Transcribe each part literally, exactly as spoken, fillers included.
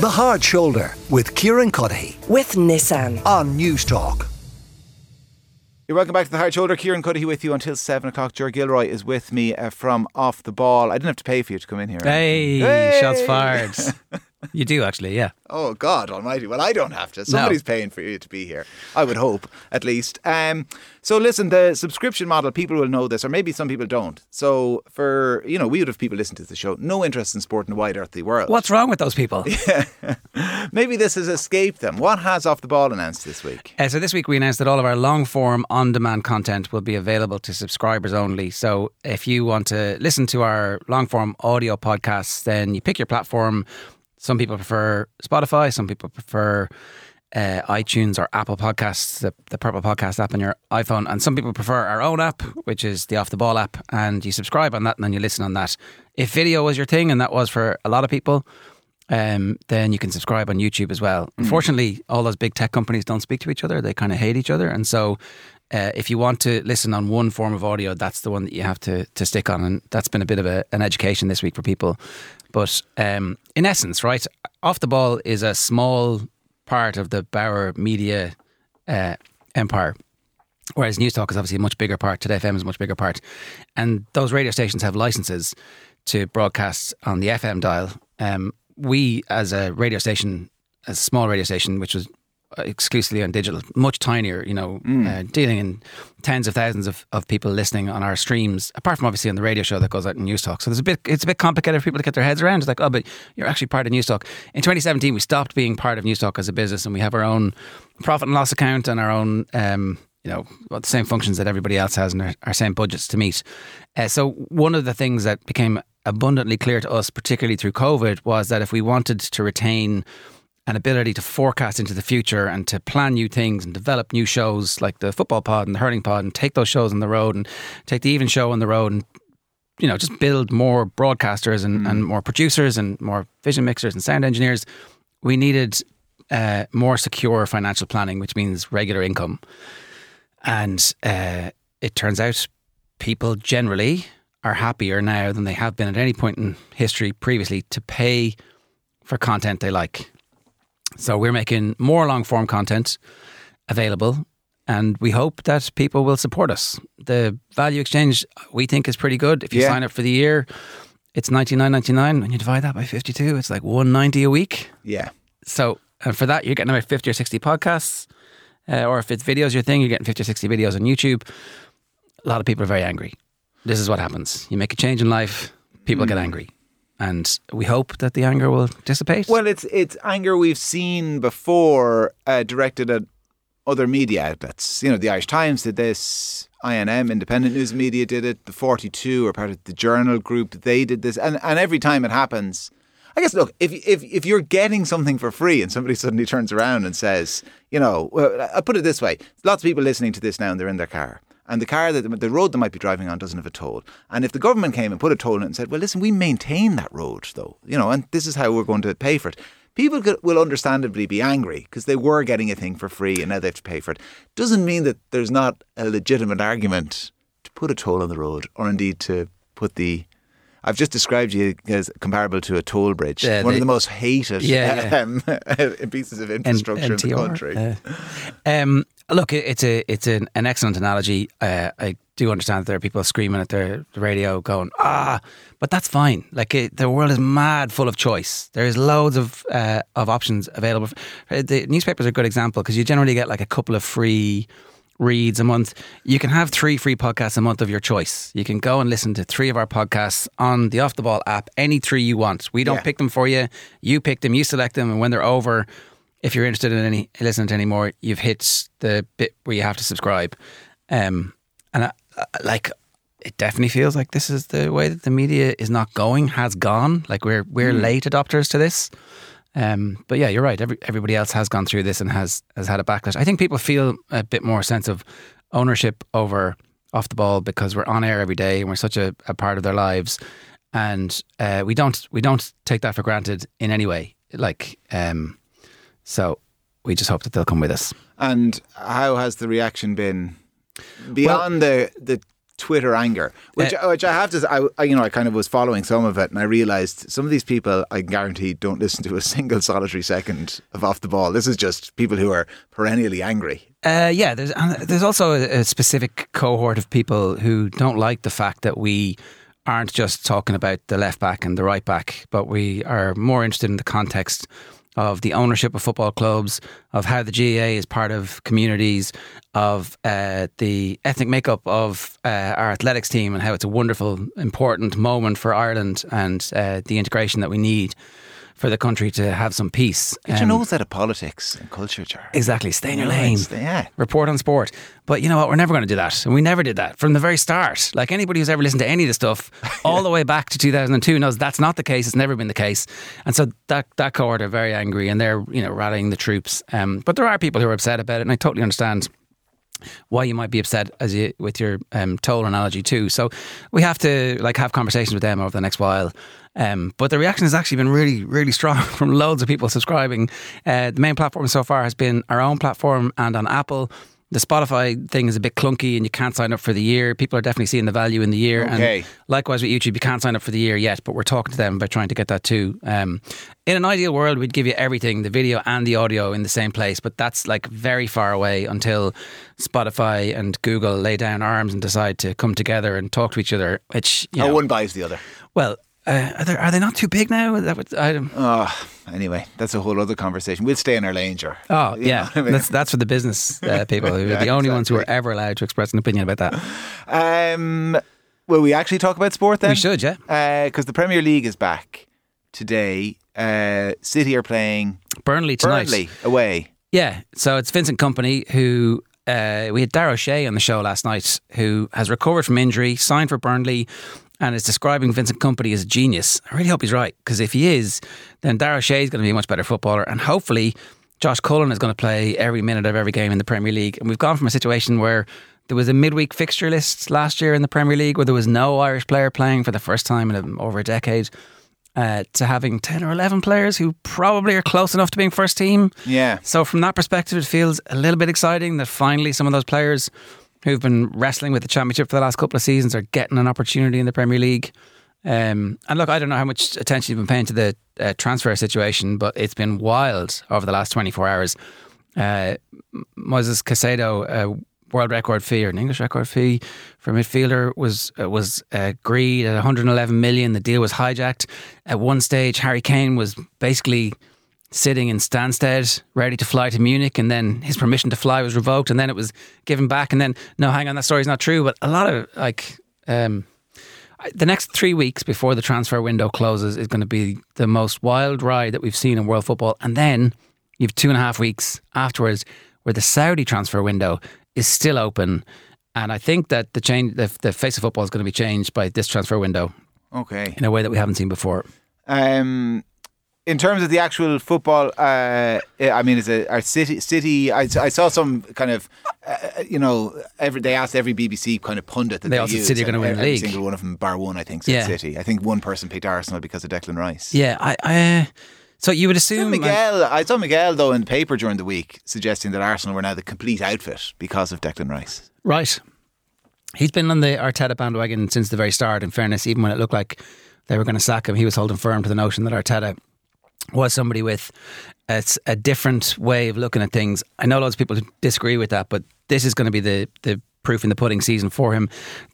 The Hard Shoulder with Kieran Cuddihy. With Nissan. On News Talk. You're welcome back to The Hard Shoulder. Kieran Cuddihy with you until seven o'clock. Ger Gilroy is with me uh, from Off the Ball. I didn't have to pay for you to come in here. Hey, hey. Shots fired. You do actually, yeah. Oh, God almighty. Well, I don't have to. Somebody's no. paying for you to be here. I would hope, at least. Um, so listen, the subscription model, people will know this, or maybe some people don't. So for, you know, we would have people listen to the show. No interest in sport in the wide earthly world. What's wrong with those people? Yeah. Maybe this has escaped them. What has Off the Ball announced this week? Uh, so this week we announced that all of our long-form on-demand content will be available to subscribers only. So if you want to listen to our long-form audio podcasts, then you pick your platform. Some people prefer Spotify, some people prefer uh, iTunes or Apple Podcasts, the, the Purple Podcast app on your iPhone. And some people prefer our own app, which is the Off the Ball app. And you subscribe on that and then you listen on that. If video was your thing, and that was for a lot of people, um, then you can subscribe on YouTube as well. Mm. Unfortunately, all those big tech companies don't speak to each other. They kind of hate each other. And so uh, if you want to listen on one form of audio, that's the one that you have to, to stick on. And that's been a bit of a, an education this week for people. But um, in essence, right, Off the Ball is a small part of the Bauer media uh, empire, whereas News Talk is obviously a much bigger part. Today F M is a much bigger part. And those radio stations have licenses to broadcast on the F M dial. Um, we, as a radio station, as a small radio station, which was exclusively on digital, much tinier, you know, mm. uh, dealing in tens of thousands of, of people listening on our streams, apart from obviously on the radio show that goes out in News Talk. So there's a bit, it's a bit complicated for people to get their heads around. It's like, oh, but you're actually part of News Talk. In twenty seventeen, we stopped being part of News Talk as a business, and we have our own profit and loss account and our own, um, you know, well, the same functions that everybody else has and our, our same budgets to meet. Uh, so one of the things that became abundantly clear to us, particularly through COVID, was that if we wanted to retain an ability to forecast into the future and to plan new things and develop new shows like the football pod and the hurling pod, and take those shows on the road and take the even show on the road, and, you know, just build more broadcasters and, mm. and more producers and more vision mixers and sound engineers. We needed uh, more secure financial planning, which means regular income. And uh, it turns out people generally are happier now than they have been at any point in history previously to pay for content they like. So we're making more long-form content available, and we hope that people will support us. The value exchange, we think, is pretty good. If you yeah. sign up for the year, it's ninety-nine ninety-nine, and you divide that by fifty-two, it's like one hundred ninety a week. Yeah. So and for that, you're getting about fifty or sixty podcasts, uh, or if it's videos your thing, you're getting fifty or sixty videos on YouTube. A lot of people are very angry. This is what happens. You make a change in life, people mm. get angry. And we hope that the anger will dissipate. Well, it's it's anger we've seen before uh, directed at other media outlets. You know, the Irish Times did this, I N M, Independent News Media did it, the forty-two or part of the Journal Group, they did this. And and every time it happens, I guess, look, if if if you're getting something for free and somebody suddenly turns around and says, you know, well, I'll put it this way, lots of people listening to this now and they're in their car. And the car, that the road they might be driving on doesn't have a toll. And if the government came and put a toll in it and said, well, listen, we maintain that road, though, you know, and this is how we're going to pay for it. People could, will understandably be angry because they were getting a thing for free and now they have to pay for it. Doesn't mean that there's not a legitimate argument to put a toll on the road, or indeed to put the... I've just described you as comparable to a toll bridge. Uh, One they, of the most hated yeah, yeah. Um, pieces of infrastructure N- in the country. Uh, um, look, it's a it's an, an excellent analogy. Uh, I do understand that there are people screaming at their radio going, ah, but that's fine. Like it, the world is mad full of choice. There is loads of uh, of options available. The newspapers are a good example because you generally get like a couple of free reads a month. You can have three free podcasts a month of your choice. You can go and listen to three of our podcasts on the Off the Ball app, any three you want. We don't yeah. pick them for you. You pick them, you select them, and when they're over, if you're interested in any listening to any more, you've hit the bit where you have to subscribe. Um, and I, I, like, it definitely feels like this is the way that the media is not going, has gone. Like we're we're mm. late adopters to this. Um, but yeah, you're right. Every, everybody else has gone through this and has has had a backlash. I think people feel a bit more sense of ownership over Off the Ball because we're on air every day and we're such a, a part of their lives, and uh, we don't we don't take that for granted in any way. Like, um, so we just hope that they'll come with us. And how has the reaction been beyond well, the the Twitter anger, which, uh, which I have to say, I, I, you know, I kind of was following some of it, and I realised some of these people, I guarantee, don't listen to a single solitary second of Off the Ball. This is just people who are perennially angry. Uh, yeah, there's and there's also a, a specific cohort of people who don't like the fact that we aren't just talking about the left back and the right back, but we are more interested in the context of the ownership of football clubs, of how the G A A is part of communities, of uh, the ethnic makeup of uh, our athletics team and how it's a wonderful, important moment for Ireland and uh, the integration that we need for the country to have some peace. Get um, your nose out of politics and culture, Ger. Exactly. Stay in your lane. Yeah. Report on sport. But you know what? We're never going to do that. And we never did that from the very start. Like, anybody who's ever listened to any of the stuff all the way back to two thousand two knows that's not the case. It's never been the case. And so that, that cohort are very angry and they're, you know, rallying the troops. Um, but there are people who are upset about it, and I totally understand why you might be upset as you, with your um, toll analogy too. So we have to like have conversations with them over the next while. Um, but the reaction has actually been really, really strong from loads of people subscribing. Uh, the main platform so far has been our own platform and on Apple. The Spotify thing is a bit clunky and you can't sign up for the year. People are definitely seeing the value in the year. Okay. And likewise with YouTube, you can't sign up for the year yet, but we're talking to them about trying to get that too. Um, in an ideal world, we'd give you everything, the video and the audio in the same place, but that's like very far away until Spotify and Google lay down arms and decide to come together and talk to each other. Which, you know, one buys the other. Well, Uh, are, there, are they not too big now? That would, I don't... Oh, anyway, that's a whole other conversation. We'll stay in our lane, Ger. Oh, you yeah. I mean? That's that's for the business uh, people. Who are yeah, the only exactly. ones who are ever allowed to express an opinion about that. Um, will we actually talk about sport then? We should, yeah. Because uh, the Premier League is back today. Uh, City are playing... Burnley tonight. Burnley away. Yeah, so it's Vincent Kompany who... Uh, we had Dara O'Shea on the show last night, who has recovered from injury, signed for Burnley, and is describing Vincent Kompany as a genius. I really hope he's right, because if he is, then Daryl Shea is going to be a much better footballer, and hopefully Josh Cullen is going to play every minute of every game in the Premier League. And we've gone from a situation where there was a midweek fixture list last year in the Premier League where there was no Irish player playing for the first time in over a decade, uh, to having ten or eleven players who probably are close enough to being first team. Yeah. So from that perspective, it feels a little bit exciting that finally some of those players who've been wrestling with the championship for the last couple of seasons are getting an opportunity in the Premier League. Um, and look, I don't know how much attention you've been paying to the uh, transfer situation, but it's been wild over the last twenty-four hours. Uh, Moisés Caicedo, a world record fee or an English record fee for a midfielder, was uh, was agreed at one hundred eleven million. The deal was hijacked. At one stage, Harry Kane was basically sitting in Stansted, ready to fly to Munich, and then his permission to fly was revoked, and then it was given back, and then, no, hang on, that story's not true. But a lot of, like, um, the next three weeks before the transfer window closes is going to be the most wild ride that we've seen in world football. And then you have two and a half weeks afterwards where the Saudi transfer window is still open. And I think that the change, the, the face of football is going to be changed by this transfer window. Okay. In a way that we haven't seen before. Um... In terms of the actual football, uh, I mean, is it our city? City, I, I saw some kind of, uh, you know, every they asked every B B C kind of pundit that they, they also use. City are going to win the league. Every single one of them, bar one, I think, said yeah. City. I think one person picked Arsenal because of Declan Rice. Yeah, I. I uh, so you would assume I Miguel. I, I saw Miguel though in the paper during the week suggesting that Arsenal were now the complete outfit because of Declan Rice. Right. He's been on the Arteta bandwagon since the very start. In fairness, even when it looked like they were going to sack him, he was holding firm to the notion that Arteta was somebody with a, a different way of looking at things. I know loads of people who disagree with that, but this is going to be the, the proof in the pudding season for him.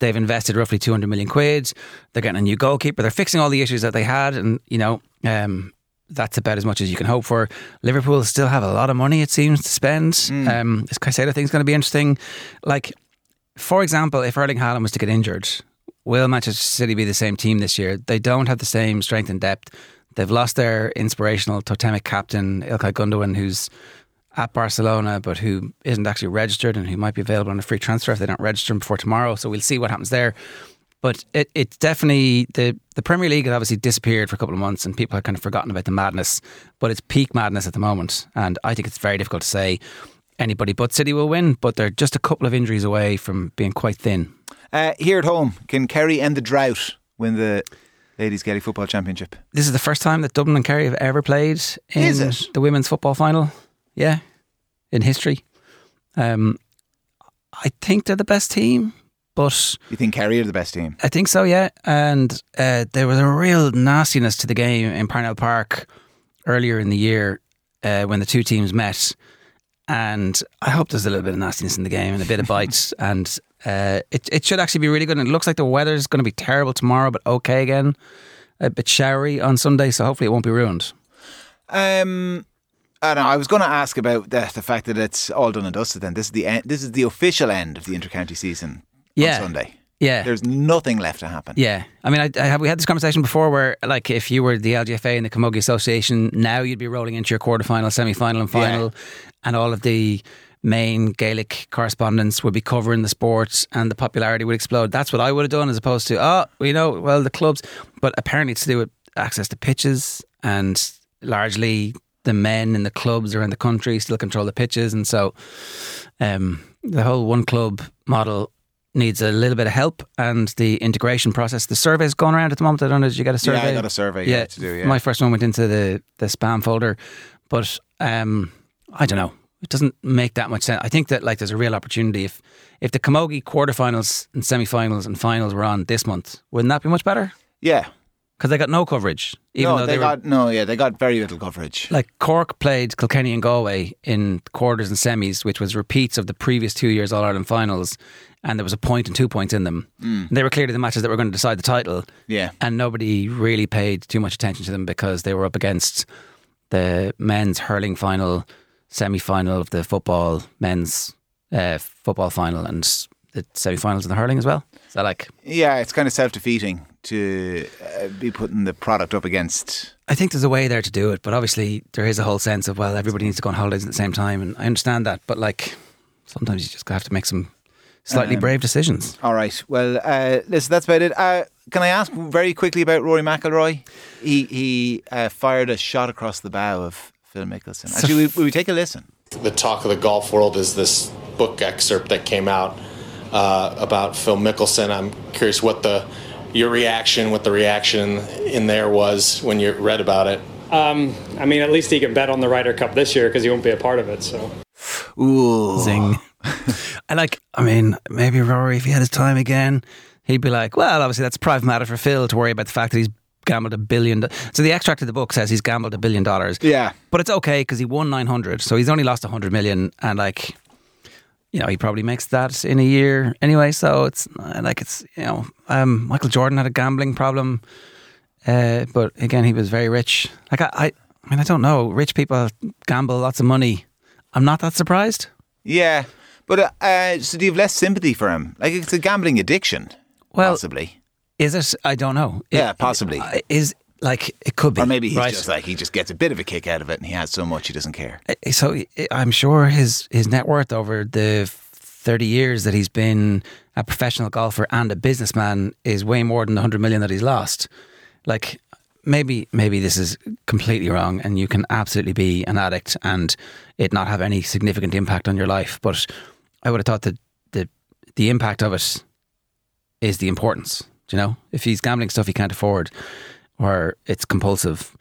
They've invested roughly two hundred million quid. They're getting a new goalkeeper. They're fixing all the issues that they had. And, you know, um, that's about as much as you can hope for. Liverpool still have a lot of money, it seems, to spend. Mm. Um, this Caicedo thing's going to be interesting. Like, for example, if Erling Haaland was to get injured, will Manchester City be the same team this year? They don't have the same strength and depth. They've lost their inspirational totemic captain, Ilkay Gundogan, who's at Barcelona, but who isn't actually registered and who might be available on a free transfer if they don't register him before tomorrow. So we'll see what happens there. But it, it's definitely, the, the Premier League had obviously disappeared for a couple of months and people had kind of forgotten about the madness, but it's peak madness at the moment. And I think it's very difficult to say anybody but City will win, but they're just a couple of injuries away from being quite thin. Uh, here at home, can Kerry end the drought when the Ladies Getty Football Championship? This is the first time that Dublin and Kerry have ever played in the women's football final. Yeah, in history. Um, I think they're the best team, But you think Kerry are the best team? I think so, yeah. And uh, there was a real nastiness to the game in Parnell Park earlier in the year uh, when the two teams met. And I hope there's a little bit of nastiness in the game and a bit of bites. And uh, it it should actually be really good. And it looks like the weather's going to be terrible tomorrow, but okay again. A bit showery on Sunday, so hopefully it won't be ruined. Um... I don't know, I was going to ask about the, the fact that it's all done and dusted then. This is the end, this is the official end of the intercounty season yeah. on Sunday. Yeah. There's nothing left to happen. Yeah. I mean, I, I have, we had this conversation before where, like, if you were the L G F A and the Camogie Association, now you'd be rolling into your quarterfinal, semi-final and final, yeah. and all of the main Gaelic correspondents would be covering the sports and the popularity would explode. That's what I would have done as opposed to, oh, you know, well, the clubs. But apparently it's to do with access to pitches and largely... the men in the clubs around the country still control the pitches, and so um, the whole one club model needs a little bit of help. And the integration process, the survey's going around at the moment. I don't know, did you get a survey? Yeah, I got a survey yeah, to do. Yeah, my first one went into the, the spam folder, but um, I don't know. It doesn't make that much sense. I think that like there's a real opportunity if if the Camogie quarterfinals and semi-finals and finals were on this month, wouldn't that be much better? Yeah. Because they got no coverage. Even no, though they, they got were, no. Yeah, they got very little coverage. Like Cork played Kilkenny and Galway in quarters and semis, which was repeats of the previous two years All Ireland finals, and there was a point and two points in them. Mm. They were clearly the matches that were going to decide the title. Yeah, and nobody really paid too much attention to them because they were up against the men's hurling final, semi-final of the football men's uh, football final, and the semi-finals of the hurling as well. So like, yeah, it's kind of self-defeating to uh, be putting the product up against. I think there's a way there to do it, but obviously there is a whole sense of, well, everybody needs to go on holidays at the same time, and I understand that, but like sometimes you just have to make some slightly um, brave decisions. Alright, well uh, listen, that's about it. Uh, can I ask very quickly about Rory McIlroy? He, he uh, fired a shot across the bow of Phil Mickelson. Actually, we, will we take a listen? The talk of the golf world is this book excerpt that came out uh, about Phil Mickelson. I'm curious what the your reaction, what the reaction in there was when you read about it. Um, I mean, at least he can bet on the Ryder Cup this year because he won't be a part of it. So, ooh, zing! I like. I mean, maybe Rory, if he had his time again, he'd be like, well, obviously that's a private matter for Phil to worry about the fact that he's gambled a billion. Do- so the extract of the book says he's gambled a billion dollars. Yeah, but it's okay because he won nine hundred, so he's only lost a hundred million, and like, you know, he probably makes that in a year anyway. So it's like it's, you know, um, Michael Jordan had a gambling problem, uh, but again, he was very rich. Like I, I, I mean, I don't know. Rich people gamble lots of money. I'm not that surprised. Yeah, but uh, uh, so do you have less sympathy for him? Like it's a gambling addiction. Well, possibly. Is it? I don't know. It, yeah, possibly. It, is like it could be. Or maybe he's right. just like he just gets a bit of a kick out of it, and he has so much he doesn't care. So I'm sure his his net worth over the thirty years that he's been a professional golfer and a businessman is way more than the one hundred million that he's lost. Like maybe maybe this is completely wrong and you can absolutely be an addict and it not have any significant impact on your life, but I would have thought that the the impact of it is the importance, do you know? If he's gambling stuff he can't afford or it's compulsive,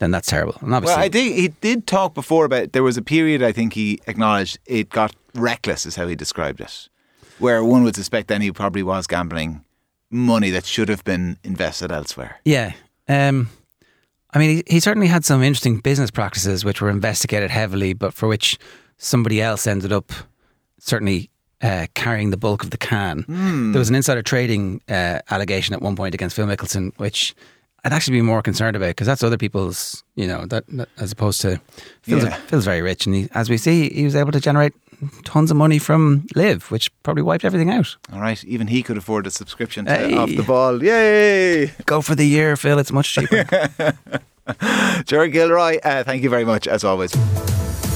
then that's terrible. And obviously, well, I think he did talk before about there was a period I think he acknowledged it got reckless is how he described it, where one would suspect then he probably was gambling money that should have been invested elsewhere. Yeah. Um, I mean, he, he certainly had some interesting business practices which were investigated heavily, but for which somebody else ended up certainly uh, carrying the bulk of the can. Mm. There was an insider trading uh, allegation at one point against Phil Mickelson, which I'd actually be more concerned about because that's other people's, you know, that, that as opposed to Phil's, yeah. Phil's very rich, and he, as we see, he was able to generate tons of money from Live, which probably wiped everything out. All right, even he could afford a subscription to hey. Off the Ball. Yay! Go for the year, Phil. It's much cheaper. Ger Gilroy, uh, thank you very much as always.